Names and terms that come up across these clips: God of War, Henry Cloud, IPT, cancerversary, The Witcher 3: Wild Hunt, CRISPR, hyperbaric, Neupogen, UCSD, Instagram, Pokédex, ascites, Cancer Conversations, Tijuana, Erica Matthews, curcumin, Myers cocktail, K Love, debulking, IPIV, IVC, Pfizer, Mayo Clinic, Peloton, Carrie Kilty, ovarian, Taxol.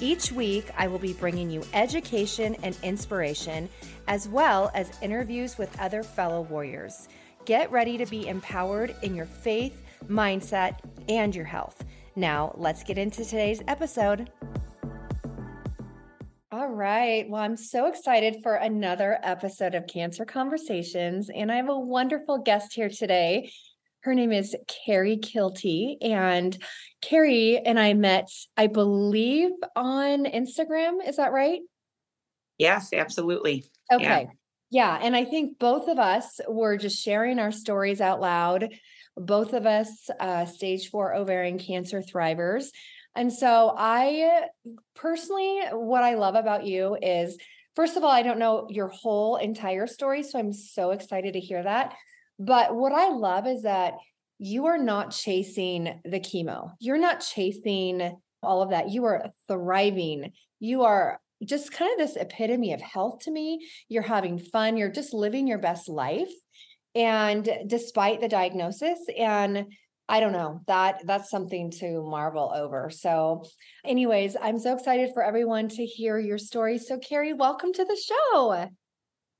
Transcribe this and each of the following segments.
Each week, I will be bringing you education and inspiration, as well as interviews with other fellow warriors. Get ready to be empowered in your faith, mindset, and your health. Now, let's get into today's episode. All right. Well, I'm so excited for another episode of Cancer Conversations, and I have a wonderful guest here today. Her name is Carrie Kilty, and Carrie and I met, I believe, on Instagram. Is that right? Yes, absolutely. Okay. Yeah. And I think both of us were just sharing our stories out loud. Both of us, stage 4 ovarian cancer thrivers. And so I personally, what I love about you is, first of all, I don't know your whole entire story, so I'm so excited to hear that. But what I love is that you are not chasing the chemo. You're not chasing all of that. You are thriving. You are just kind of this epitome of health to me. You're having fun. You're just living your best life. And despite the diagnosis, and I don't know, that's something to marvel over. So anyways, I'm so excited for everyone to hear your story. So Carrie, welcome to the show.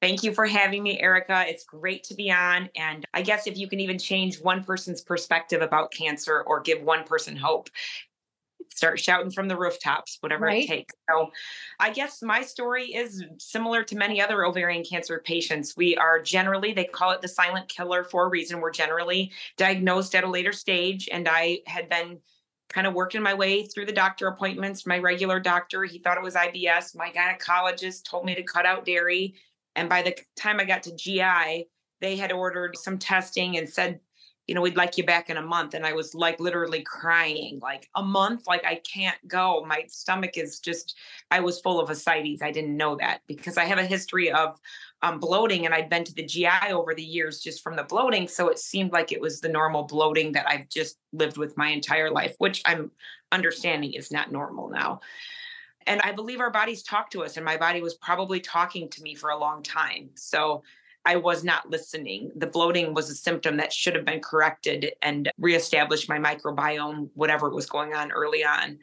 Thank you for having me, Erica. It's great to be on. And I guess if you can even change one person's perspective about cancer or give one person hope, start shouting from the rooftops, whatever it takes. So I guess my story is similar to many other ovarian cancer patients. We are generally, they call it the silent killer for a reason. We're generally diagnosed at a later stage. And I had been kind of working my way through the doctor appointments. My regular doctor, he thought it was IBS. My gynecologist told me to cut out dairy. And by the time I got to GI, they had ordered some testing and said, you know, we'd like you back in a month. And I was like literally crying, like a month, like I can't go. My stomach is just, I was full of ascites. I didn't know that because I have a history of bloating and I'd been to the GI over the years just from the bloating. So it seemed like it was the normal bloating that I've just lived with my entire life, which I'm understanding is not normal now. And I believe our bodies talk to us, and my body was probably talking to me for a long time. So I was not listening. The bloating was a symptom that should have been corrected and reestablished my microbiome, whatever was going on early on.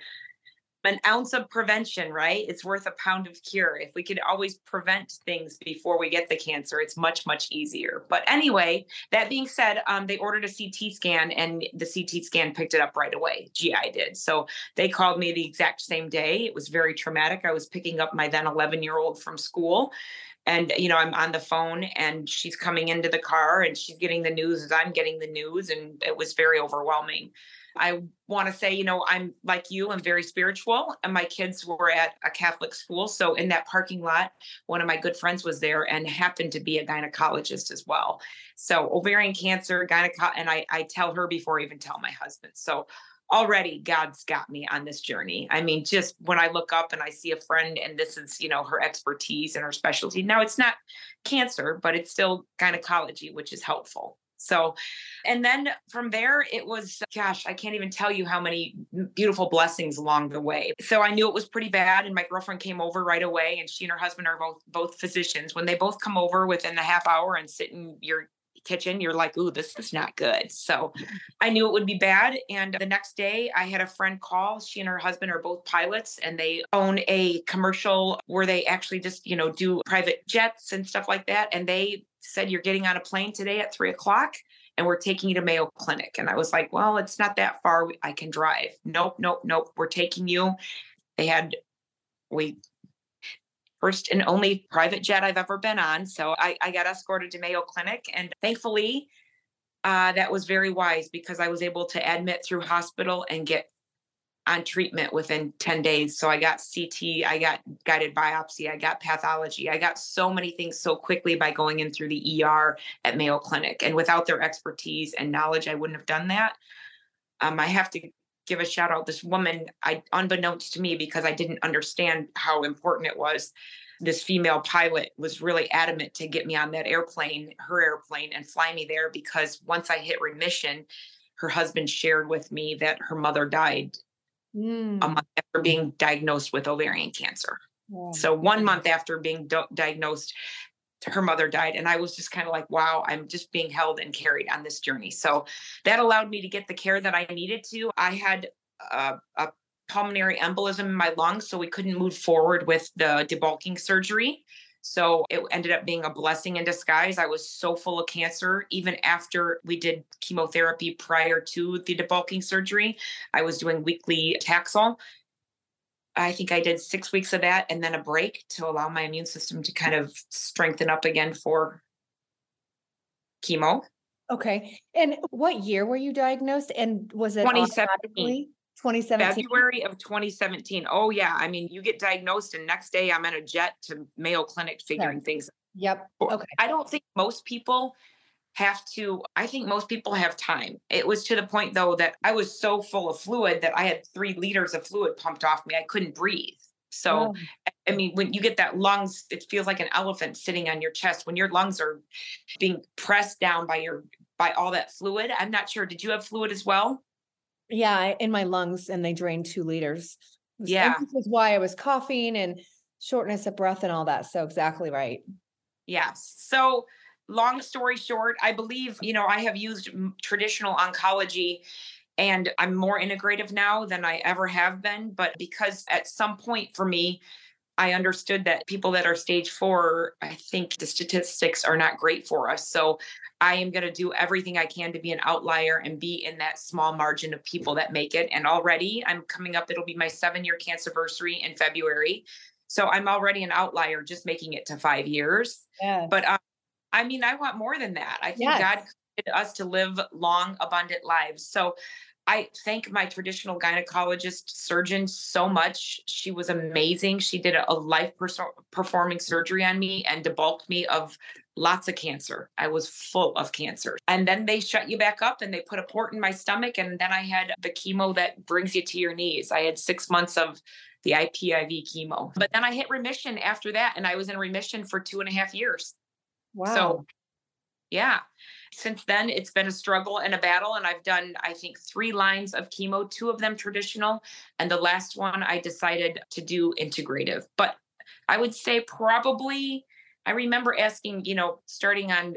An ounce of prevention, right? It's worth a pound of cure. If we could always prevent things before we get the cancer, it's much, much easier. But anyway, that being said, they ordered a CT scan and the CT scan picked it up right away. GI did. So they called me the exact same day. It was very traumatic. I was picking up my then 11-year-old from school and, you know, I'm on the phone and she's coming into the car and she's getting the news as I'm getting the news. And it was very overwhelming. I want to say, you know, I'm like you, I'm very spiritual and my kids were at a Catholic school. So in that parking lot, one of my good friends was there and happened to be a gynecologist as well. So ovarian cancer, and I tell her before I even tell my husband. So already God's got me on this journey. I mean, just when I look up and I see a friend and this is, you know, her expertise and her specialty. Now it's not cancer, but it's still gynecology, which is helpful. So, and then from there, it was, gosh, I can't even tell you how many beautiful blessings along the way. So I knew it was pretty bad. And my girlfriend came over right away and she and her husband are both physicians. When they both come over within a half hour and sit in your kitchen, you're like, ooh, this is not good. So I knew it would be bad. And the next day I had a friend call. She and her husband are both pilots and they own a commercial where they actually just, you know, do private jets and stuff like that. And they said, you're getting on a plane today at 3:00 and we're taking you to Mayo Clinic. And I was like, well, it's not that far. I can drive. Nope. We're taking you. They had, first and only private jet I've ever been on. So I got escorted to Mayo Clinic. And thankfully, that was very wise because I was able to admit through hospital and get on treatment within 10 days. So I got CT, I got guided biopsy, I got pathology. I got so many things so quickly by going in through the ER at Mayo Clinic. And without their expertise and knowledge, I wouldn't have done that. I have to give a shout out. This woman, unbeknownst to me, because I didn't understand how important it was, this female pilot was really adamant to get me on that airplane, her airplane, and fly me there, because once I hit remission, her husband shared with me that her mother died a month after being diagnosed with ovarian cancer. Yeah. So 1 month after being diagnosed, her mother died. And I was just kind of like, wow, I'm just being held and carried on this journey. So that allowed me to get the care that I needed to. I had a pulmonary embolism in my lungs, so we couldn't move forward with the debulking surgery. So it ended up being a blessing in disguise. I was so full of cancer. Even after we did chemotherapy prior to the debulking surgery, I was doing weekly Taxol. I think I did 6 weeks of that and then a break to allow my immune system to kind of strengthen up again for chemo. Okay. And what year were you diagnosed? And was it 2017? 2017? February of 2017. Oh yeah. I mean, you get diagnosed and next day I'm in a jet to Mayo Clinic figuring things out. Yep. Okay. I think most people have time. It was to the point though that I was so full of fluid that I had 3 liters of fluid pumped off me. I couldn't breathe. So, I mean, when you get that lungs, it feels like an elephant sitting on your chest when your lungs are being pressed down by all that fluid. I'm not sure. Did you have fluid as well? Yeah. In my lungs, and they drained 2 liters. Yeah. This is why I was coughing and shortness of breath and all that. So exactly right. Yeah. So long story short, I believe, I have used traditional oncology, and I'm more integrative now than I ever have been. But because at some point for me, I understood that people that are stage 4, I think the statistics are not great for us. So I am going to do everything I can to be an outlier and be in that small margin of people that make it. And already I'm coming up, it'll be my 7-year cancerversary in February. So I'm already an outlier, just making it to 5 years. Yes. But I want more than that. I think God created us to live long, abundant lives. So I thank my traditional gynecologist surgeon so much. She was amazing. She did a life performing surgery on me and debulked me of lots of cancer. I was full of cancer. And then they shut you back up and they put a port in my stomach. And then I had the chemo that brings you to your knees. I had 6 months of the IPIV chemo, but then I hit remission after that. And I was in remission for 2.5 years. Wow. So yeah. Since then, it's been a struggle and a battle. And I've done, I think, 3 lines of chemo, 2 of them traditional. And the last one I decided to do integrative. But I would say probably, I remember asking, starting on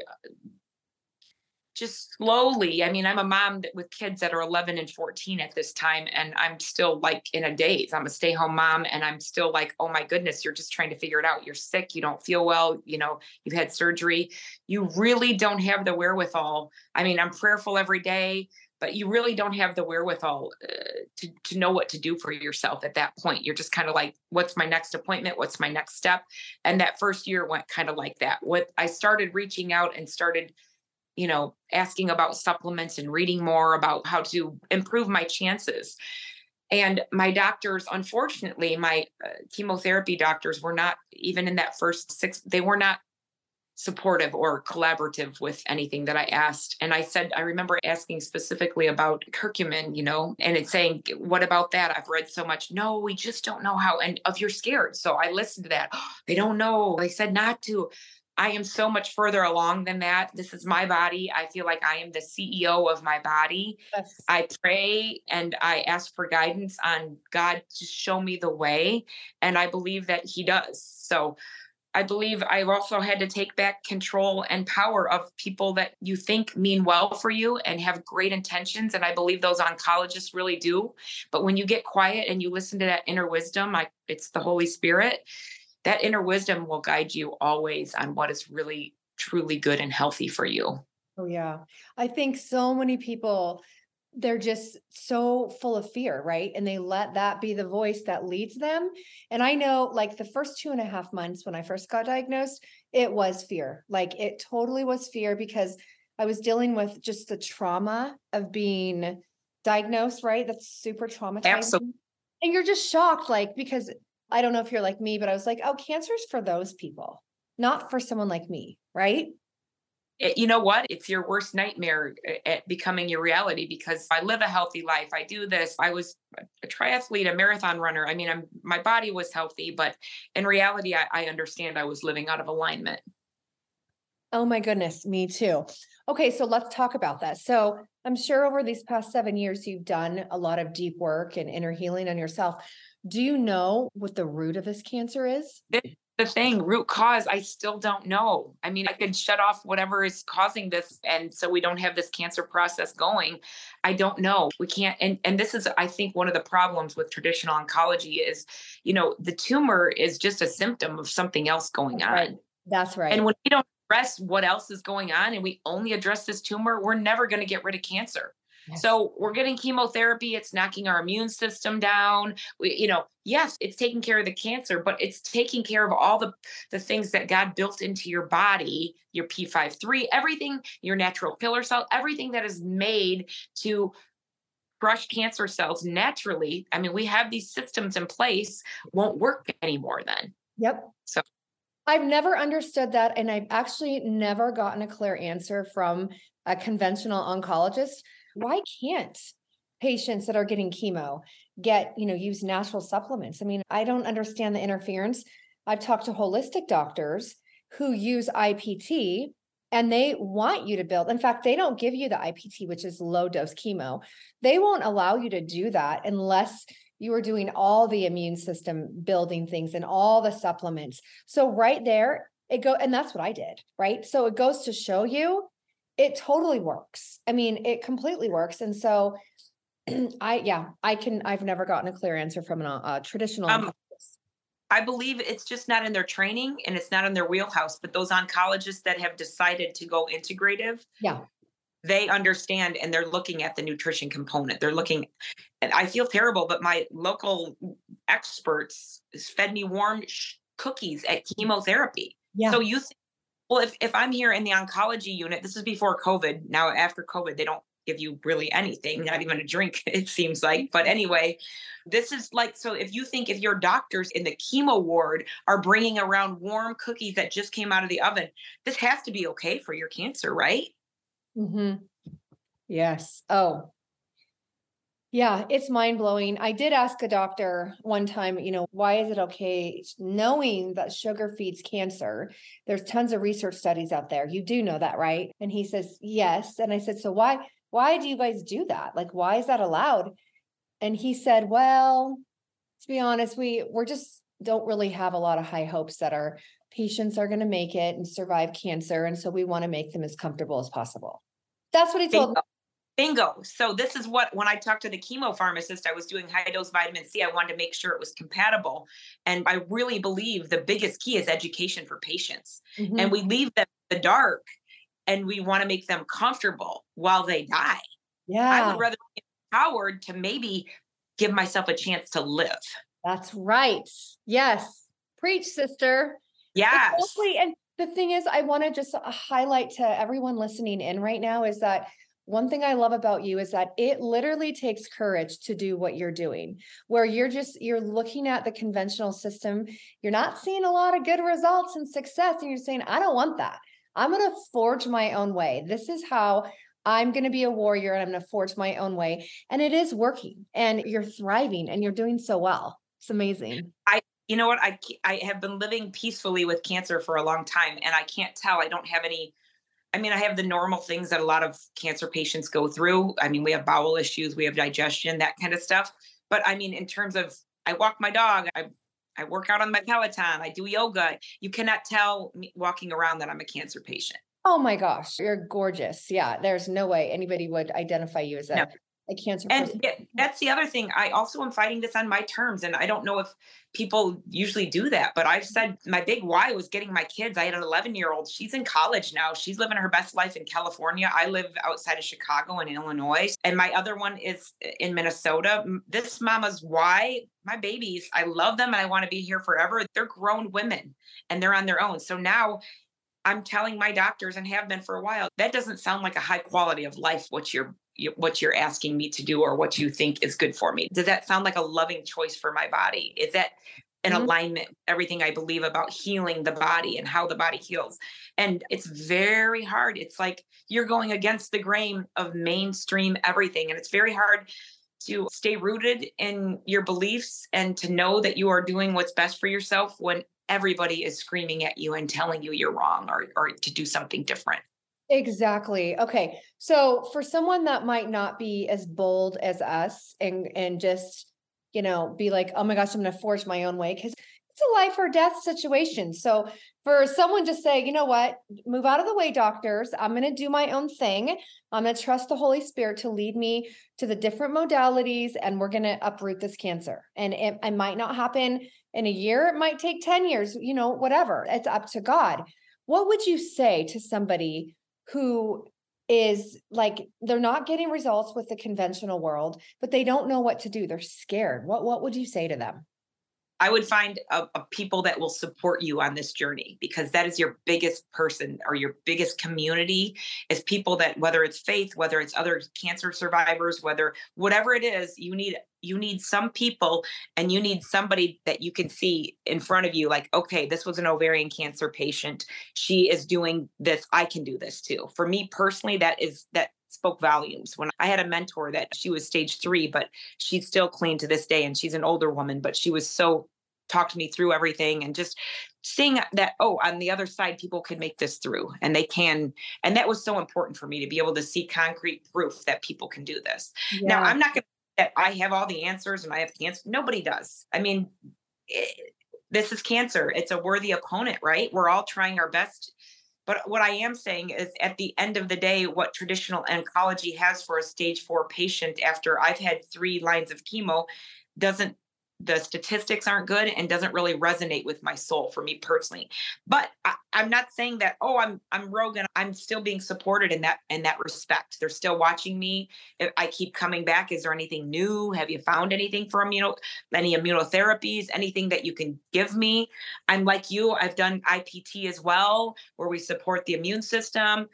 just slowly. I mean, I'm a mom with kids that are 11 and 14 at this time. And I'm still like in a daze. I'm a stay-home mom. And I'm still like, oh my goodness, you're just trying to figure it out. You're sick. You don't feel well. You've had surgery. You really don't have the wherewithal. I mean, I'm prayerful every day, but you really don't have the wherewithal to know what to do for yourself at that point. You're just kind of like, what's my next appointment? What's my next step? And that first year went kind of like that. I started reaching out and started asking about supplements and reading more about how to improve my chances. And my doctors, unfortunately, my chemotherapy doctors were not even in that first 6, they were not supportive or collaborative with anything that I asked. And I remember asking specifically about curcumin, and it's saying, what about that? I've read so much. No, we just don't know how, and if you're scared. So I listened to that. Oh, they don't know. They said not to. I am so much further along than that. This is my body. I feel like I am the CEO of my body. Yes. I pray and I ask for guidance on God to show me the way. And I believe that he does. So I believe I've also had to take back control and power of people that you think mean well for you and have great intentions. And I believe those oncologists really do. But when you get quiet and you listen to that inner wisdom, it's the Holy Spirit. That inner wisdom will guide you always on what is really, truly good and healthy for you. Oh, yeah. I think so many people, they're just so full of fear, right? And they let that be the voice that leads them. And I know like the first 2.5 months when I first got diagnosed, it was fear. Like it totally was fear because I was dealing with just the trauma of being diagnosed, right? That's super traumatizing. Absolutely. And you're just shocked, like, because I don't know if you're like me, but I was like, oh, cancer's for those people, not for someone like me, right? you know what? It's your worst nightmare at becoming your reality, because I live a healthy life. I do this. I was a triathlete, a marathon runner. I mean, my body was healthy, but in reality, I understand I was living out of alignment. Oh my goodness. Me too. Okay. So let's talk about that. So I'm sure over these past 7 years, you've done a lot of deep work and inner healing on yourself. Do you know what the root of this cancer is? The thing, root cause, I still don't know. I mean, I could shut off whatever is causing this, and so we don't have this cancer process going. I don't know. We can't. And this is, I think, one of the problems with traditional oncology is, you know, the tumor is just a symptom of something else going on. Right. That's right. And when we don't address what else is going on and we only address this tumor, we're never going to get rid of cancer. Yes. So we're getting chemotherapy. It's knocking our immune system down. Yes, it's taking care of the cancer, but it's taking care of all the things that God built into your body, your P53, everything, your natural killer cell, everything that is made to crush cancer cells naturally. I mean, we have these systems in place, won't work anymore then. Yep. So I've never understood that. And I've actually never gotten a clear answer from a conventional oncologist. Why can't patients that are getting chemo get, use natural supplements? I mean, I don't understand the interference. I've talked to holistic doctors who use IPT and they want you to build. In fact, they don't give you the IPT, which is low dose chemo. They won't allow you to do that unless you are doing all the immune system building things and all the supplements. So right there it goes. And that's what I did, right? So it goes to show you it totally works. I mean, it completely works. And so I've never gotten a clear answer from a traditional. I believe it's just not in their training and it's not in their wheelhouse, but those oncologists that have decided to go integrative, they understand, and they're looking at the nutrition component. They're looking, and I feel terrible, but my local experts fed me warm cookies at chemotherapy. Yeah. So you think, well, if I'm here in the oncology unit, this is before COVID. Now, after COVID, they don't give you really anything, not even a drink, it seems like. But anyway, this is like, so if you think if your doctors in the chemo ward are bringing around warm cookies that just came out of the oven, this has to be okay for your cancer, right? Mm-hmm. Yes. Oh, yeah. It's mind blowing. I did ask a doctor one time, why is it okay knowing that sugar feeds cancer? There's tons of research studies out there. You do know that, right? And he says, yes. And I said, so why do you guys do that? Like, why is that allowed? And he said, well, to be honest, we're just don't really have a lot of high hopes that our patients are going to make it and survive cancer. And so we want to make them as comfortable as possible. That's what he told me. Bingo. So this is what, when I talked to the chemo pharmacist, I was doing high dose vitamin C. I wanted to make sure it was compatible. And I really believe the biggest key is education for patients. Mm-hmm. And we leave them in the dark and we want to make them comfortable while they die. Yeah. I would rather be empowered to maybe give myself a chance to live. That's right. Yes. Preach, sister. Yes. Exactly. And the thing is, I want to just highlight to everyone listening in right now is that one thing I love about you is that it literally takes courage to do what you're doing, where you're looking at the conventional system. You're not seeing a lot of good results and success. And you're saying, I don't want that. I'm going to forge my own way. This is how I'm going to be a warrior and I'm going to forge my own way. And it is working and you're thriving and you're doing so well. It's amazing. You know what? I have been living peacefully with cancer for a long time and I can't tell. I don't have any. I mean, I have the normal things that a lot of cancer patients go through. I mean, we have bowel issues, we have digestion, that kind of stuff. But I mean, in terms of, I walk my dog, I work out on my Peloton, I do yoga. You cannot tell me walking around that I'm a cancer patient. Oh my gosh, you're gorgeous. Yeah, there's no way anybody would identify you as a cancer person. And that's the other thing. I also am fighting this on my terms. And I don't know if people usually do that, but I've said my big why was getting my kids. I had an 11-year-old. She's in college now. She's living her best life in California. I live outside of Chicago in Illinois. And my other one is in Minnesota. This mama's why, my babies, I love them and I want to be here forever. They're grown women and they're on their own. So now I'm telling my doctors, and have been for a while, that doesn't sound like a high quality of life, what you're asking me to do or what you think is good for me. Does that sound like a loving choice for my body? Is that in alignment with everything I believe about healing the body and how the body heals. And it's very hard. It's like you're going against the grain of mainstream everything. And it's very hard to stay rooted in your beliefs and to know that you are doing what's best for yourself when everybody is screaming at you and telling you you're wrong or to do something different. Exactly. Okay. So for someone that might not be as bold as us and just, you know, be like, oh my gosh, I'm going to forge my own way, because it's a life or death situation. So for someone just say, you know what, move out of the way, doctors, I'm going to do my own thing. I'm going to trust the Holy Spirit to lead me to the different modalities, and we're going to uproot this cancer. And it might not happen in a year. It might take 10 years, you know, whatever. It's up to God. What would you say to somebody who is like, they're not getting results with the conventional world, but they don't know what to do? They're scared. What would you say to them? I would find a people that will support you on this journey, because that is your biggest person or your biggest community is people that, whether it's faith, whether it's other cancer survivors, whether whatever it is, you need some people, and you need somebody that you can see in front of you. Like, okay, this was an ovarian cancer patient. She is doing this. I can do this too. For me personally, that spoke volumes. When I had a mentor that she was stage 3, but she's still clean to this day. And she's an older woman, but she was so talked me through everything, and just seeing that, oh, on the other side, people can make this through, and they can. And that was so important for me to be able to see concrete proof that people can do this. Yeah. Now, I'm not going to say that I have all the answers and I have the answer. Nobody does. I mean, this is cancer. It's a worthy opponent, right? We're all trying our best. But what I am saying is, at the end of the day, what traditional oncology has for a stage 4 patient after I've had 3 lines of chemo doesn't. The statistics aren't good and doesn't really resonate with my soul for me personally. But I'm not saying that, oh, I'm rogue, and I'm still being supported in that respect. They're still watching me. If I keep coming back, is there anything new? Have you found anything for any immunotherapies, anything that you can give me? I'm like you, I've done IPT as well, where we support the immune system.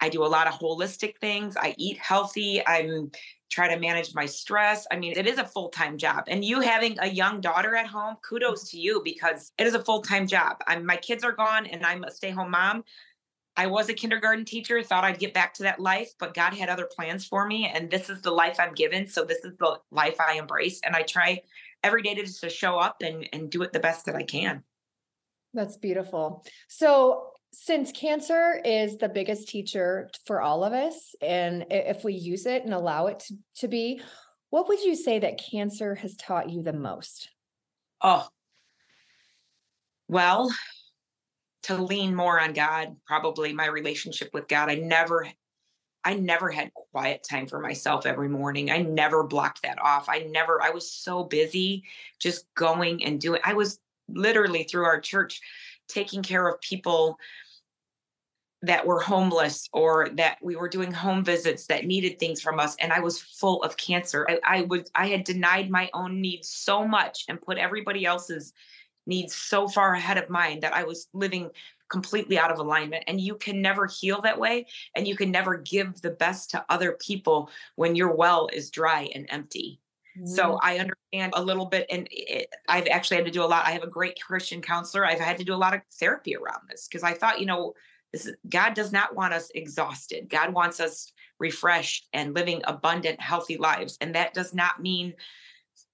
I do a lot of holistic things. I eat healthy. I'm try to manage my stress. I mean, it is a full-time job, and you having a young daughter at home, kudos to you, because it is a full-time job. My kids are gone and I'm a stay-home mom. I was a kindergarten teacher, thought I'd get back to that life, but God had other plans for me. And this is the life I'm given. So this is the life I embrace. And I try every day to just to show up and do it the best that I can. That's beautiful. So since cancer is the biggest teacher for all of us, and if we use it and allow it to be, what would you say that cancer has taught you the most? Oh, well, to lean more on God, probably my relationship with God. I never had quiet time for myself every morning. I never blocked that off. I was so busy just going and doing. I was literally through our church taking care of people that were homeless, or that we were doing home visits that needed things from us. And I was full of cancer. I had denied my own needs so much and put everybody else's needs so far ahead of mine that I was living completely out of alignment. And you can never heal that way. And you can never give the best to other people when your well is dry and empty. So I understand a little bit, and I've actually had to do a lot. I have a great Christian counselor. I've had to do a lot of therapy around this, because I thought, God does not want us exhausted. God wants us refreshed and living abundant, healthy lives. And that does not mean,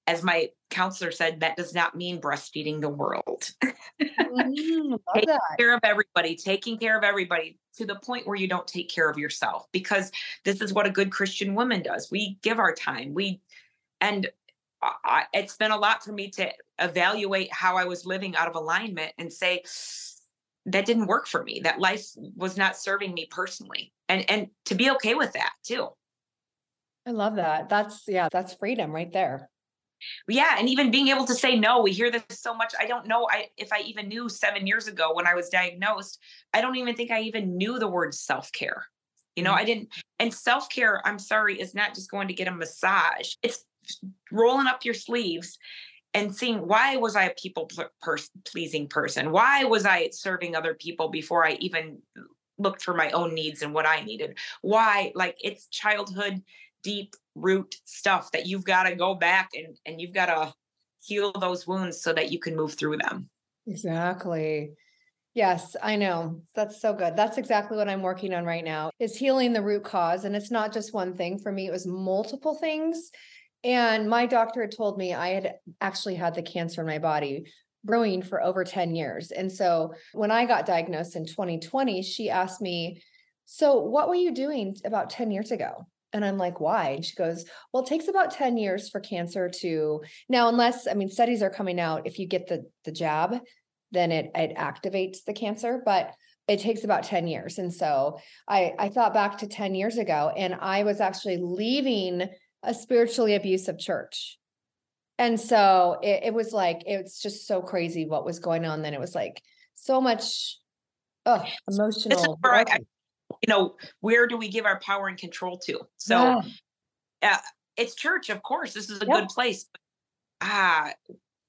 as my counselor said, that does not mean breastfeeding the world. Taking care of everybody to the point where you don't take care of yourself, because this is what a good Christian woman does. We give our time. And it's been a lot for me to evaluate how I was living out of alignment and say, that didn't work for me. That life was not serving me personally. And to be okay with that too. I love that. That's freedom right there. Yeah. And even being able to say no, we hear this so much. I don't know if I even knew 7 years ago when I was diagnosed, I don't even think I even knew the word self-care. I didn't. And self-care, I'm sorry, is not just going to get a massage. It's rolling up your sleeves and seeing, why was I a people pleasing person? Why was I serving other people before I even looked for my own needs and what I needed? Why? Like, it's childhood deep root stuff that you've got to go back and you've got to heal those wounds so that you can move through them. Exactly. Yes, I know. That's so good. That's exactly what I'm working on right now, is healing the root cause. And it's not just one thing. For me, it was multiple things. And my doctor had told me I had actually had the cancer in my body brewing for over 10 years. And so when I got diagnosed in 2020, she asked me, so what were you doing about 10 years ago? And I'm like, why? And she goes, well, it takes about 10 years for cancer to, now, unless, I mean, studies are coming out, if you get the jab, then it activates the cancer, but it takes about 10 years. And so I thought back to 10 years ago, and I was actually leaving a spiritually abusive church. And so it was like, it's just so crazy what was going on. Then it was like so much emotional. This is where where do we give our power and control to? So it's church, of course, this is a good place.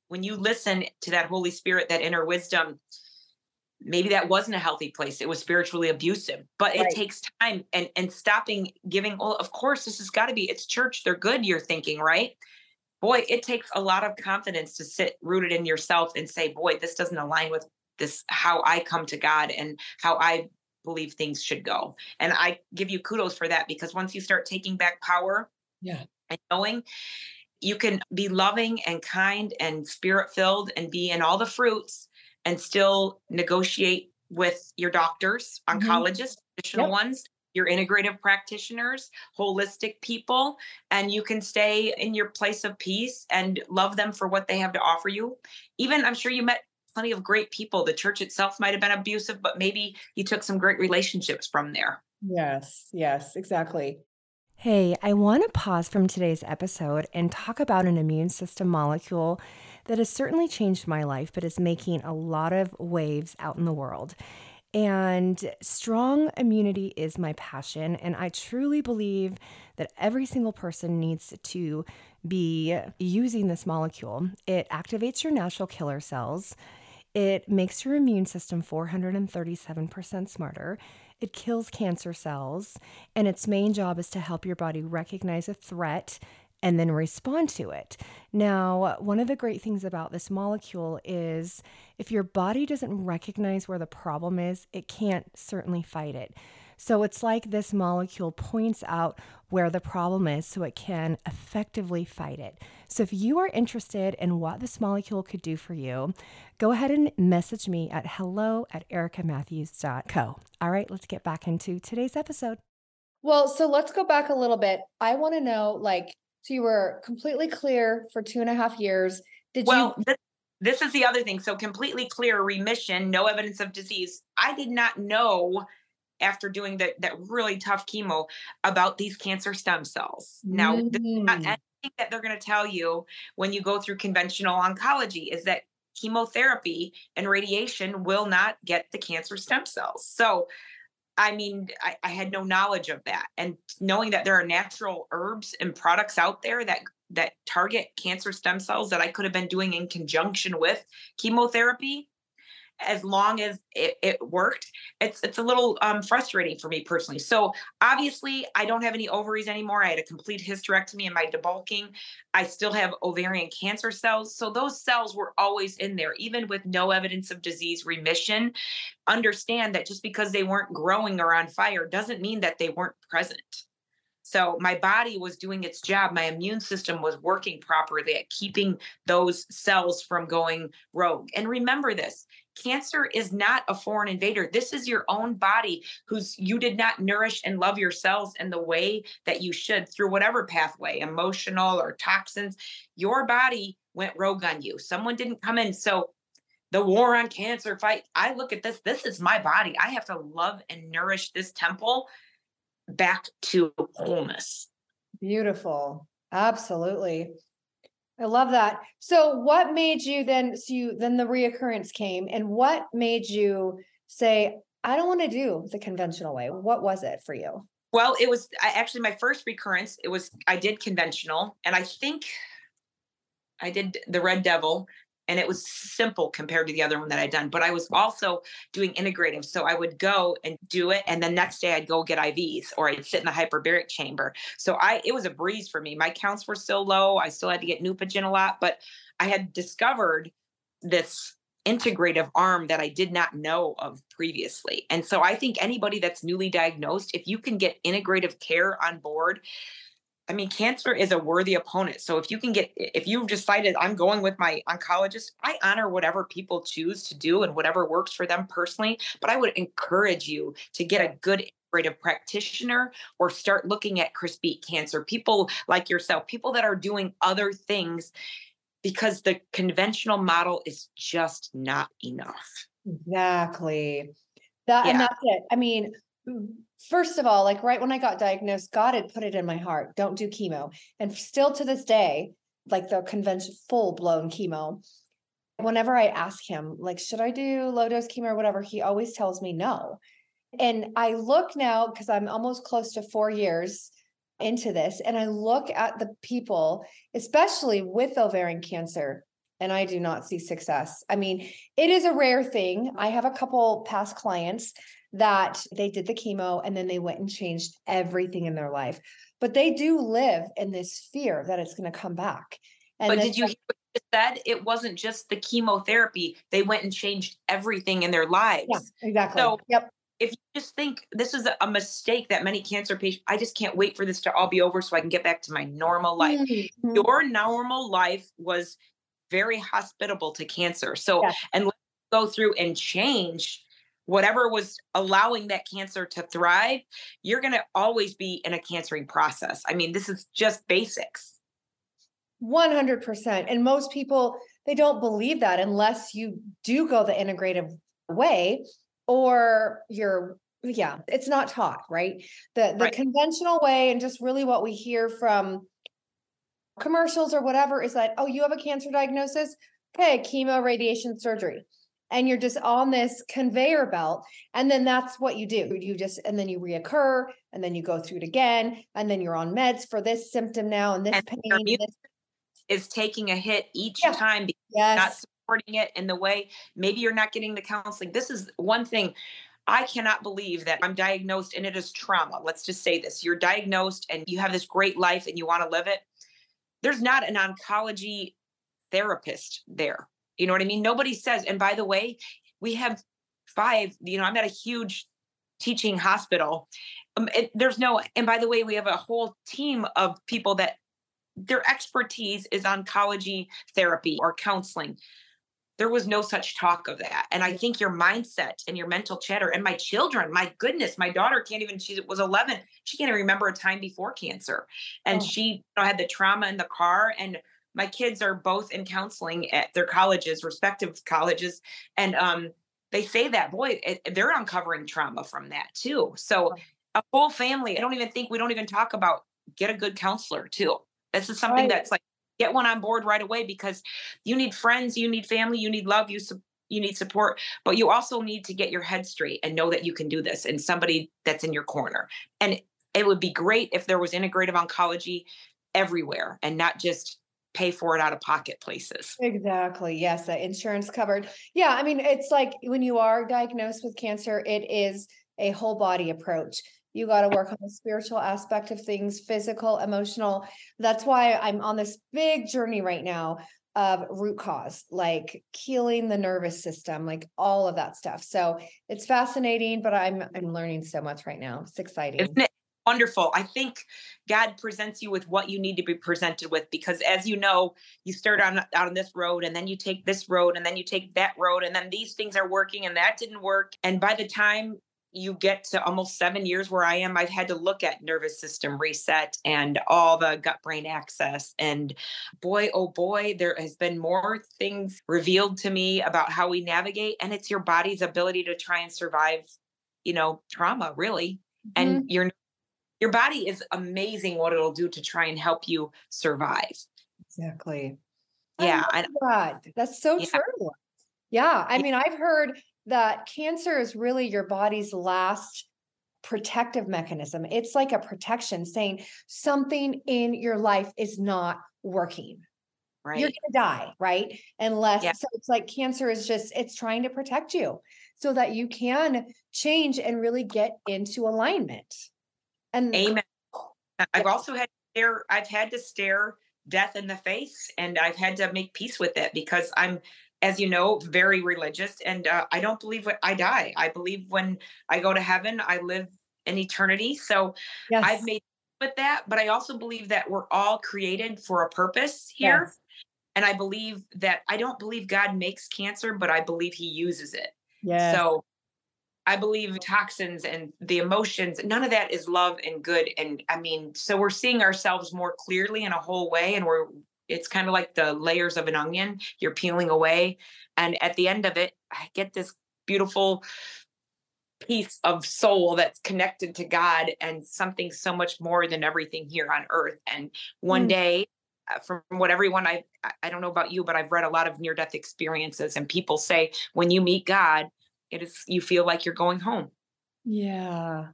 When you listen to that Holy Spirit, that inner wisdom, maybe that wasn't a healthy place. It was spiritually abusive, but it takes time and stopping giving. Well, of course, this has got to be, it's church. They're good. You're thinking, right? Boy, it takes a lot of confidence to sit rooted in yourself and say, boy, this doesn't align with this, how I come to God and how I believe things should go. And I give you kudos for that, because once you start taking back power and knowing, you can be loving and kind and spirit-filled and be in all the fruits and still negotiate with your doctors, oncologists, traditional ones, your integrative practitioners, holistic people, and you can stay in your place of peace and love them for what they have to offer you. Even, I'm sure you met plenty of great people. The church itself might have been abusive, but maybe you took some great relationships from there. Yes, exactly. Hey, I want to pause from today's episode and talk about an immune system molecule that has certainly changed my life, but is making a lot of waves out in the world. And strong immunity is my passion. And I truly believe that every single person needs to be using this molecule. It activates your natural killer cells. It makes your immune system 437% smarter. It kills cancer cells, and its main job is to help your body recognize a threat and then respond to it. Now, one of the great things about this molecule is if your body doesn't recognize where the problem is, it can't certainly fight it. So it's like this molecule points out where the problem is so it can effectively fight it. So if you are interested in what this molecule could do for you, go ahead and message me at hello@ericamatthews.co. All right, let's get back into today's episode. Well, so let's go back a little bit. I want to know, so you were completely clear for 2.5 years. This is the other thing. So completely clear, remission, no evidence of disease. I did not know, after doing that really tough chemo, about these cancer stem cells. Now, this is not anything that they're going to tell you when you go through conventional oncology, is that chemotherapy and radiation will not get the cancer stem cells. So, I mean, I had no knowledge of that. And knowing that there are natural herbs and products out there that target cancer stem cells that I could have been doing in conjunction with chemotherapy, as long as it worked, it's a little frustrating for me personally. So obviously I don't have any ovaries anymore. I had a complete hysterectomy in my debulking. I still have ovarian cancer cells. So those cells were always in there, even with no evidence of disease, remission. Understand that just because they weren't growing or on fire doesn't mean that they weren't present. So my body was doing its job. My immune system was working properly at keeping those cells from going rogue. And remember this, cancer is not a foreign invader. This is your own body you did not nourish and love your cells in the way that you should through whatever pathway, emotional or toxins. Your body went rogue on you. Someone didn't come in. So the war on cancer fight, I look at this. This is my body. I have to love and nourish this temple back to wholeness. Beautiful. Absolutely. I love that. So what made you then the reoccurrence came, and what made you say, I don't want to do the conventional way? What was it for you? Well, it was actually my first recurrence. I did conventional, and I think I did the Red Devil And it was simple compared to the other one that I'd done. But I was also doing integrative. So I would go and do it. And the next day I'd go get IVs or I'd sit in the hyperbaric chamber. So it was a breeze for me. My counts were still low. I still had to get Neupogen a lot. But I had discovered this integrative arm that I did not know of previously. And so I think anybody that's newly diagnosed, if you can get integrative care on board, I mean, cancer is a worthy opponent. So if you've decided I'm going with my oncologist, I honor whatever people choose to do and whatever works for them personally. But I would encourage you to get a good integrative practitioner or start looking at CRISPR cancer, people like yourself, people that are doing other things, because the conventional model is just not enough. Exactly. And that's it. I mean, first of all, like right when I got diagnosed, God had put it in my heart, don't do chemo. And still to this day, like the conventional full-blown chemo, whenever I ask him, like, should I do low-dose chemo or whatever, he always tells me no. And I look now, because I'm almost close to 4 years into this, and I look at the people, especially with ovarian cancer, and I do not see success. I mean, it is a rare thing. I have a couple past clients that they did the chemo and then they went and changed everything in their life. But they do live in this fear that it's going to come back. And but did you hear what you said? It wasn't just the chemotherapy. They went and changed everything in their lives. Yeah, exactly. So if you just think this is a mistake that many cancer patients, I just can't wait for this to all be over so I can get back to my normal life. Mm-hmm. Your normal life was very hospitable to cancer. So, and let's go through and change whatever was allowing that cancer to thrive. You're going to always be in a cancering process. I mean, this is just basics. 100%. And most people, they don't believe that unless you do go the integrative way or you're, it's not taught, right? The conventional way, and just really what we hear from commercials or whatever is that, oh, you have a cancer diagnosis? Okay, chemo, radiation, surgery. And you're just on this conveyor belt. And then that's what you do. And then you reoccur, and then you go through it again. And then you're on meds for this symptom now. And this pain is taking a hit each time because you're not supporting it in the way. Maybe you're not getting the counseling. This is one thing. I cannot believe that I'm diagnosed and it is trauma. Let's just say this. You're diagnosed and you have this great life and you want to live it. There's not an oncology therapist there. You know what I mean? Nobody says, and by the way, we have 5, I'm at a huge teaching hospital. And by the way, we have a whole team of people that their expertise is oncology therapy or counseling. There was no such talk of that. And I think your mindset and your mental chatter, and my children, my goodness, my daughter she was 11. She can't even remember a time before cancer. And she had the trauma in the car, and my kids are both in counseling at their colleges, respective colleges. And they say that, boy, they're uncovering trauma from that too. So a whole family, we don't even talk about get a good counselor too. This is something that's like, get one on board right away, because you need friends, you need family, you need love, you need support, but you also need to get your head straight and know that you can do this and somebody that's in your corner. And it would be great if there was integrative oncology everywhere and not just pay for it out of pocket places. Exactly. Yes. Insurance covered. Yeah. I mean, it's like when you are diagnosed with cancer, it is a whole body approach. You got to work on the spiritual aspect of things, physical, emotional. That's why I'm on this big journey right now of root cause, like healing the nervous system, like all of that stuff. So it's fascinating, but I'm learning so much right now. It's exciting. Isn't it wonderful? I think God presents you with what you need to be presented with, because as you know, you start out on this road, and then you take this road, and then you take that road, and then these things are working and that didn't work. And by the time you get to almost 7 years where I am, I've had to look at nervous system reset and all the gut brain access. And boy, oh boy, there has been more things revealed to me about how we navigate. And it's your body's ability to try and survive, trauma really. Mm-hmm. And your body is amazing what it'll do to try and help you survive. Exactly. Yeah. That's so true. Yeah. I mean, I've heard that cancer is really your body's last protective mechanism. It's like a protection saying something in your life is not working. right? You're going to die, right? Unless, so it's like cancer is just, it's trying to protect you so that you can change and really get into alignment. And amen. I've also had to stare, death in the face, and I've had to make peace with it because I'm, as you know, very religious, and I don't believe when I die. I believe when I go to heaven, I live in eternity. So I've made peace with that, but I also believe that we're all created for a purpose here. Yes. And I believe that, I don't believe God makes cancer, but I believe he uses it. Yes. So I believe toxins and the emotions, none of that is love and good. And I mean, so we're seeing ourselves more clearly in a whole way. And we're, it's kind of like the layers of an onion, you're peeling away. And at the end of it, I get this beautiful piece of soul that's connected to God and something so much more than everything here on earth. And one day, from what everyone, I don't know about you, but I've read a lot of near-death experiences, and people say, when you meet God, it is, you feel like you're going home. Yeah.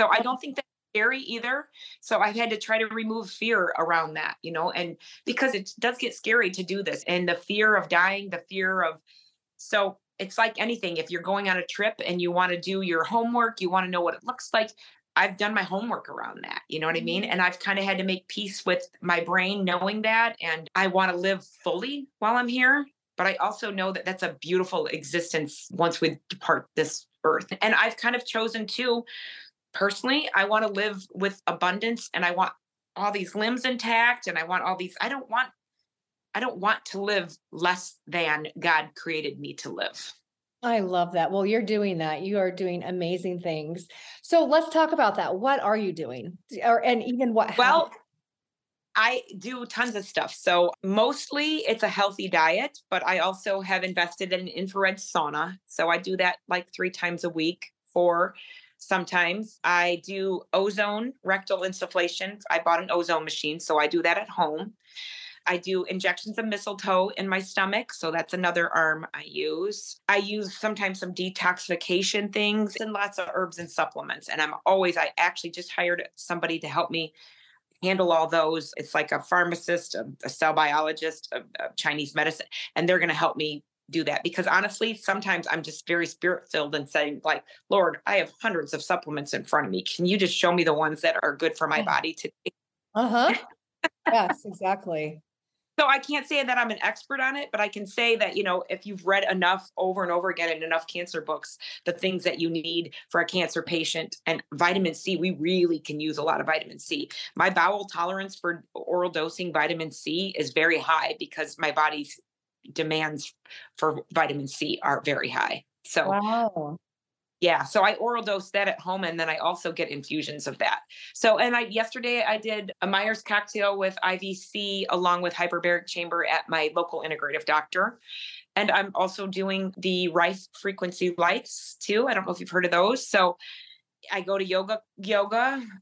So I don't think that's scary either. So I've had to try to remove fear around that, you know, and because it does get scary to do this, and the fear of dying, the fear of, so it's like anything. If you're going on a trip and you want to do your homework, you want to know what it looks like. I've done my homework around that. You know what I mean? And I've kind of had to make peace with my brain knowing that. And I want to live fully while I'm here. But I also know that that's a beautiful existence once we depart this earth. And I've kind of chosen to, personally, I want to live with abundance, and I want all these limbs intact, and I want all these, I don't want to live less than God created me to live. I love that. Well, you're doing that. You are doing amazing things. So let's talk about that. What are you doing? Well, I do tons of stuff. So mostly it's a healthy diet, but I also have invested in an infrared sauna. So I do that like 3 times a week sometimes. I do ozone, rectal insufflation. I bought an ozone machine, so I do that at home. I do injections of mistletoe in my stomach. So that's another arm I use. I use sometimes some detoxification things and lots of herbs and supplements. And I actually just hired somebody to help me handle all those. It's like a pharmacist, a cell biologist, a Chinese medicine, and they're going to help me do that. Because honestly, sometimes I'm just very spirit filled and saying like, Lord, I have hundreds of supplements in front of me. Can you just show me the ones that are good for my body today? Uh-huh. Yes, exactly. So I can't say that I'm an expert on it, but I can say that, you know, if you've read enough over and over again in enough cancer books, the things that you need for a cancer patient, and vitamin C, we really can use a lot of vitamin C. My bowel tolerance for oral dosing vitamin C is very high because my body's demands for vitamin C are very high. So, wow. Yeah. So I oral dose that at home, and then I also get infusions of that. So, and yesterday I did a Myers cocktail with IVC along with hyperbaric chamber at my local integrative doctor. And I'm also doing the Rife frequency lights too. I don't know if you've heard of those. So I go to yoga,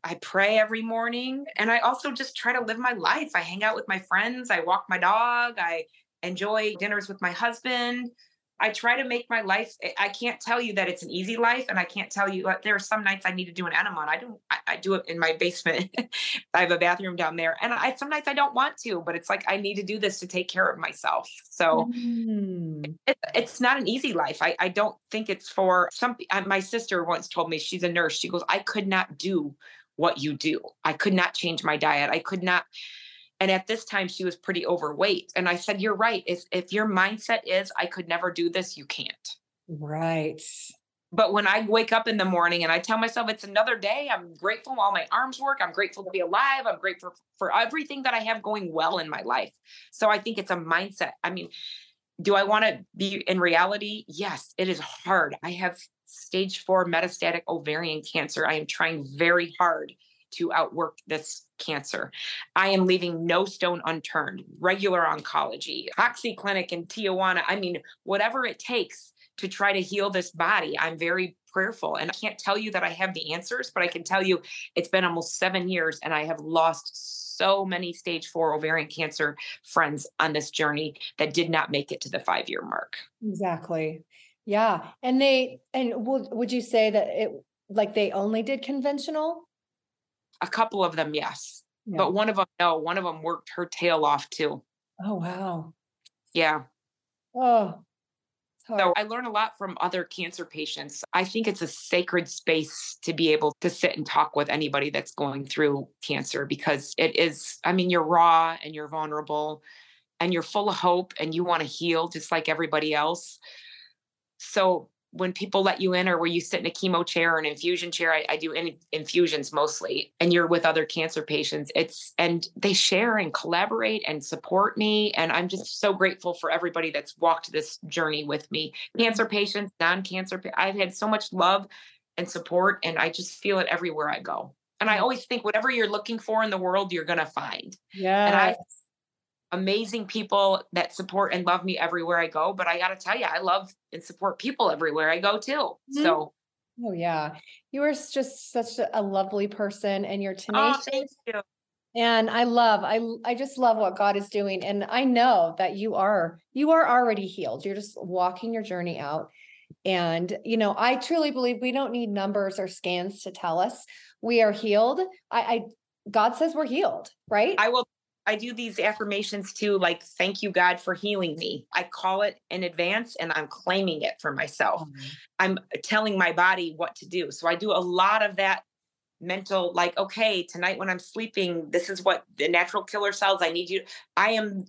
I pray every morning, and I also just try to live my life. I hang out with my friends. I walk my dog. I enjoy dinners with my husband. I try to make my life, I can't tell you that it's an easy life. And I can't tell you, there are some nights I need to do an enema, and I do it in my basement. I have a bathroom down there, and some nights I don't want to, but it's like, I need to do this to take care of myself. So it's not an easy life. I don't think it's for some. My sister once told me, she's a nurse. She goes, I could not do what you do. I could not change my diet. I could not. And at this time she was pretty overweight. And I said, you're right. If your mindset is, I could never do this, you can't. Right. But when I wake up in the morning and I tell myself it's another day, I'm grateful all my arms work. I'm grateful to be alive. I'm grateful for everything that I have going well in my life. So I think it's a mindset. I mean, do I want to be in reality? Yes, it is hard. I have stage 4 metastatic ovarian cancer. I am trying very hard to outwork this cancer. I am leaving no stone unturned, regular oncology, Oxy Clinic in Tijuana. I mean, whatever it takes to try to heal this body. I'm very prayerful, and I can't tell you that I have the answers, but I can tell you it's been almost 7 years, and I have lost so many stage 4 ovarian cancer friends on this journey that did not make it to the 5-year mark. Exactly. Yeah. And would you say that they only did conventional? A couple of them, yes. Yeah. But one of them, no, one of them worked her tail off too. Oh, wow. Yeah. Oh. So I learn a lot from other cancer patients. I think it's a sacred space to be able to sit and talk with anybody that's going through cancer, because it is, I mean, you're raw and you're vulnerable and you're full of hope and you want to heal just like everybody else. So when people let you in, or where you sit in a chemo chair or an infusion chair, I do infusions mostly, and you're with other cancer patients, and they share and collaborate and support me. And I'm just so grateful for everybody that's walked this journey with me. Cancer patients, non-cancer, I've had so much love and support, and I just feel it everywhere I go. And I always think whatever you're looking for in the world, you're going to find. Yeah. And amazing people that support and love me everywhere I go. But I got to tell you, I love and support people everywhere I go too. Mm-hmm. So. Oh yeah. You are just such a lovely person, and you're tenacious. Oh, thank you. And I just love what God is doing. And I know that you are already healed. You're just walking your journey out. And, I truly believe we don't need numbers or scans to tell us we are healed. God says we're healed, right? I do these affirmations too, like, thank you, God, for healing me. I call it in advance and I'm claiming it for myself. Mm-hmm. I'm telling my body what to do. So I do a lot of that mental, like, okay, tonight when I'm sleeping, this is what the natural killer cells I need you. I'm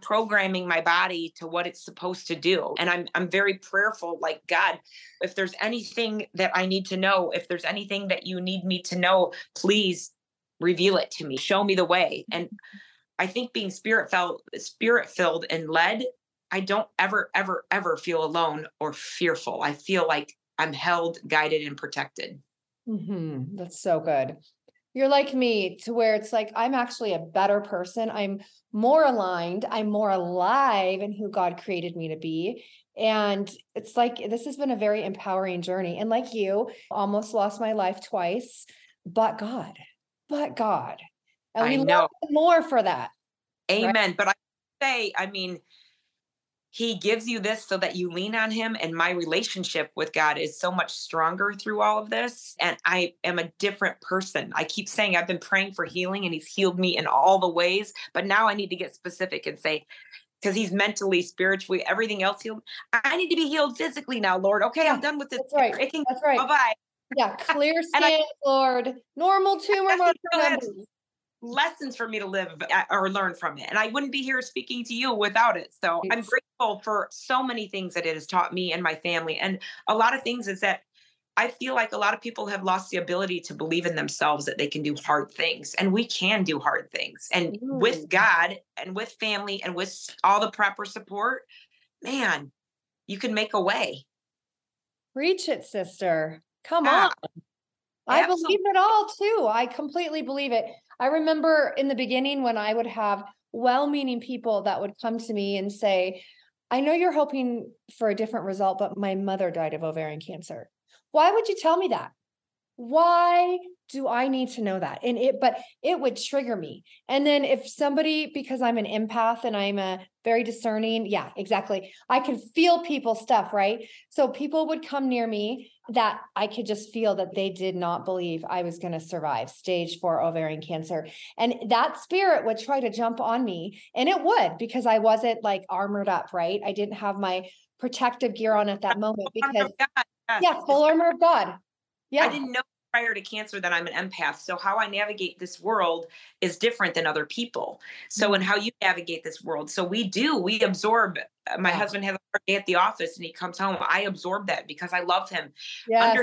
programming my body to what it's supposed to do. And I'm very prayerful, like, God, if there's anything that I need to know, if there's anything that you need me to know, please reveal it to me, show me the way. And I think being spirit filled and led, I don't ever, ever, ever feel alone or fearful. I feel like I'm held, guided, and protected. Mm-hmm. That's so good. You're like me, to where it's like, I'm actually a better person. I'm more aligned. I'm more alive in who God created me to be. And it's like, this has been a very empowering journey. And like you, almost lost my life twice, but God. And we love him more for that. Amen. Right? But I say, he gives you this so that you lean on him. And my relationship with God is so much stronger through all of this. And I am a different person. I keep saying I've been praying for healing and he's healed me in all the ways. But now I need to get specific and say, because he's mentally, spiritually, everything else healed, I need to be healed physically now, Lord. Okay, yeah, I'm done with this. That's right. That's right. Bye-bye. Yeah, clear skin, Lord. Normal tumor. Lessons for me to live or learn from it. And I wouldn't be here speaking to you without it. So I'm grateful for so many things that it has taught me and my family. And a lot of things is that I feel like a lot of people have lost the ability to believe in themselves that they can do hard things. And we can do hard things. And with God and with family and with all the proper support, man, you can make a way. Preach it, sister. Come on. I believe it all too. I completely believe it. I remember in the beginning when I would have well-meaning people that would come to me and say, I know you're hoping for a different result, but my mother died of ovarian cancer. Why would you tell me that? Why do I need to know that? But it would trigger me. And then if somebody, because I'm an empath and I'm a very discerning, yeah, exactly. I could feel people's stuff, right? So people would come near me that I could just feel that they did not believe I was going to survive stage 4 ovarian cancer. And that spirit would try to jump on me, and it would, because I wasn't like armored up, right? I didn't have my protective gear on at that moment because full armor of God. Yeah. I didn't know prior to cancer that I'm an empath. So how I navigate this world is different than other people. So in how you navigate this world. So we absorb. My husband has a hard day at the office and he comes home. I absorb that because I love him. Yes.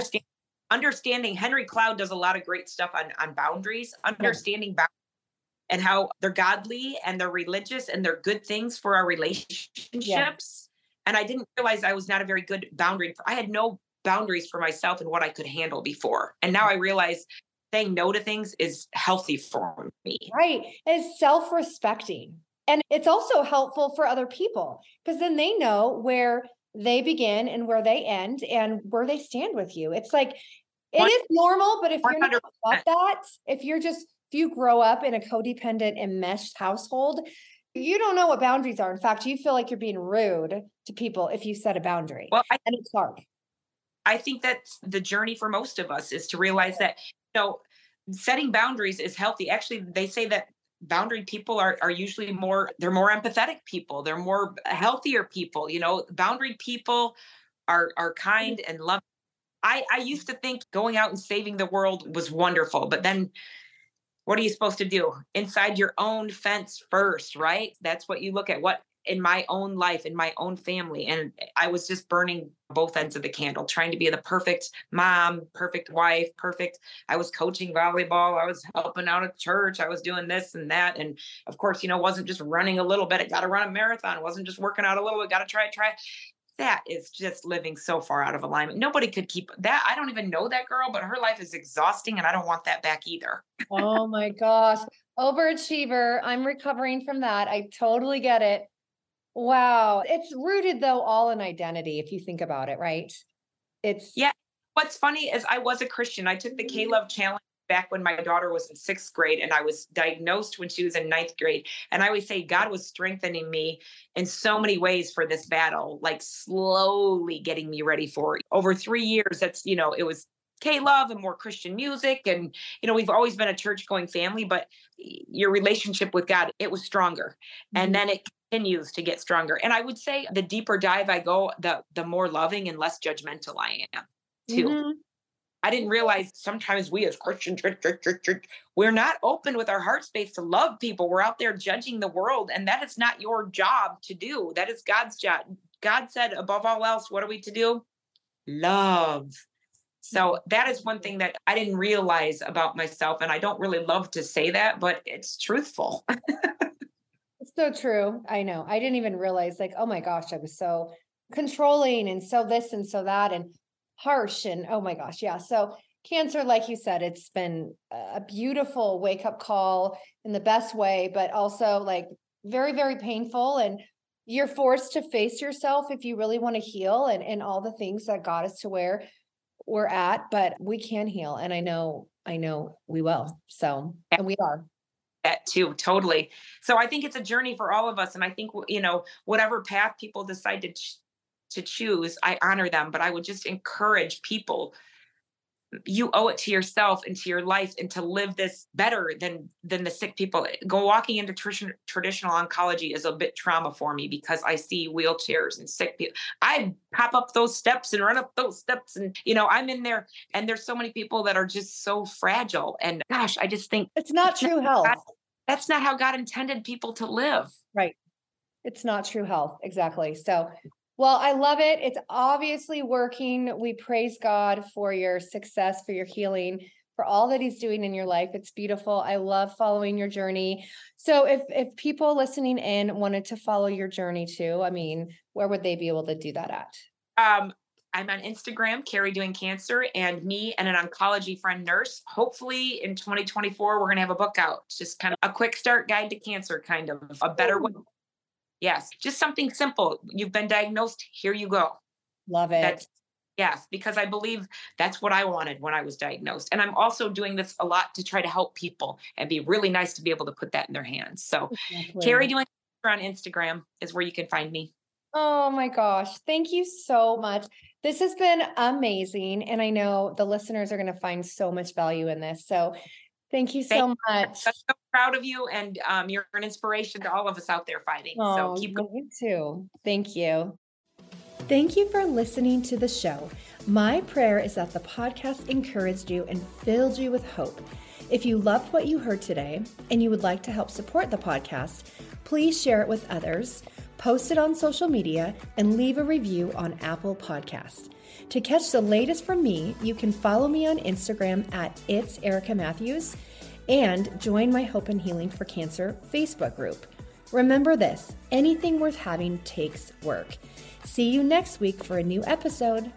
Understanding Henry Cloud does a lot of great stuff on boundaries, understanding boundaries and how they're godly and they're religious and they're good things for our relationships. Yes. And I didn't realize I was not a very good boundary. I had no boundaries for myself and what I could handle before. And now I realize saying no to things is healthy for me. Right. It's self-respecting. And it's also helpful for other people because then they know where they begin and where they end and where they stand with you. It's like, it is normal, but if you're not about that, if you grow up in a codependent enmeshed household, you don't know what boundaries are. In fact, you feel like you're being rude to people if you set a boundary. Well, and it's hard. I think that's the journey for most of us is to realize that, setting boundaries is healthy. Actually, they say that boundary people are usually more, they're more empathetic people. They're more healthier people. You know, boundary people are kind and loving. I used to think going out and saving the world was wonderful, but then what are you supposed to do? Inside your own fence first, right? That's what you look at. What in my own life, in my own family. And I was just burning both ends of the candle, trying to be the perfect mom, perfect wife, perfect. I was coaching volleyball. I was helping out at church. I was doing this and that. And of course, you know, wasn't just running a little bit. I got to run a marathon. It wasn't just working out a little bit. Got to try. That is just living so far out of alignment. Nobody could keep that. I don't even know that girl, but her life is exhausting and I don't want that back either. Oh my gosh. Overachiever. I'm recovering from that. I totally get it. Wow. It's rooted though, all in identity. If you think about it, right? Yeah. What's funny is I was a Christian. I took the K Love challenge back when my daughter was in 6th grade and I was diagnosed when she was in 9th grade. And I always say God was strengthening me in so many ways for this battle, like slowly getting me ready for it. Over 3 years. That's, you know, it was K Love and more Christian music. And, you know, we've always been a church going family, but your relationship with God, it was stronger. Mm-hmm. And then it continues to get stronger. And I would say the deeper dive I go, the more loving and less judgmental I am too. Mm-hmm. I didn't realize sometimes we as Christians, we're not open with our heart space to love people. We're out there judging the world. And that is not your job to do. That is God's job. God said, above all else, what are we to do? Love. So that is one thing that I didn't realize about myself. And I don't really love to say that, but it's truthful. So true. I know. I didn't even realize, like, oh my gosh, I was so controlling and so this and so that and harsh and oh my gosh. Yeah. So cancer, like you said, it's been a beautiful wake up call in the best way, but also like very, very painful. And you're forced to face yourself if you really want to heal and all the things that got us to where we're at, but we can heal. And I know we will. So, and we are. That too. Totally. So I think it's a journey for all of us. And I think, you know, whatever path people decide to choose, I honor them, but I would just encourage people, you owe it to yourself and to your life and to live this better than the sick people. Go walking into traditional oncology is a bit trauma for me because I see wheelchairs and sick people. I pop up those steps and run up those steps and, you know, I'm in there and there's so many people that are just so fragile. And gosh, I just think it's not true health. That's not how God intended people to live. Right. It's not true health. Exactly. So well, I love it. It's obviously working. We praise God for your success, for your healing, for all that he's doing in your life. It's beautiful. I love following your journey. So if people listening in wanted to follow your journey too, I mean, where would they be able to do that at? I'm on Instagram, Carrie Doing Cancer, and me and an oncology friend nurse. Hopefully in 2024, we're going to have a book out. It's just kind of a quick start guide to cancer, kind of a better way. Yes. Just something simple. You've been diagnosed. Here you go. Love it. Yes. Because I believe that's what I wanted when I was diagnosed. And I'm also doing this a lot to try to help people and be really nice to be able to put that in their hands. So exactly. Carrie Doing Cancer on Instagram is where you can find me. Oh my gosh. Thank you so much. This has been amazing. And I know the listeners are going to find so much value in this. So thank you so much. I'm so proud of you. And you're an inspiration to all of us out there fighting. So keep going. You too. Thank you. Thank you for listening to the show. My prayer is that the podcast encouraged you and filled you with hope. If you loved what you heard today and you would like to help support the podcast, please share it with others, post it on social media, and leave a review on Apple Podcasts. To catch the latest from me, you can follow me on Instagram at It's Erica Matthews and join my Hope and Healing for Cancer Facebook group. Remember this, anything worth having takes work. See you next week for a new episode.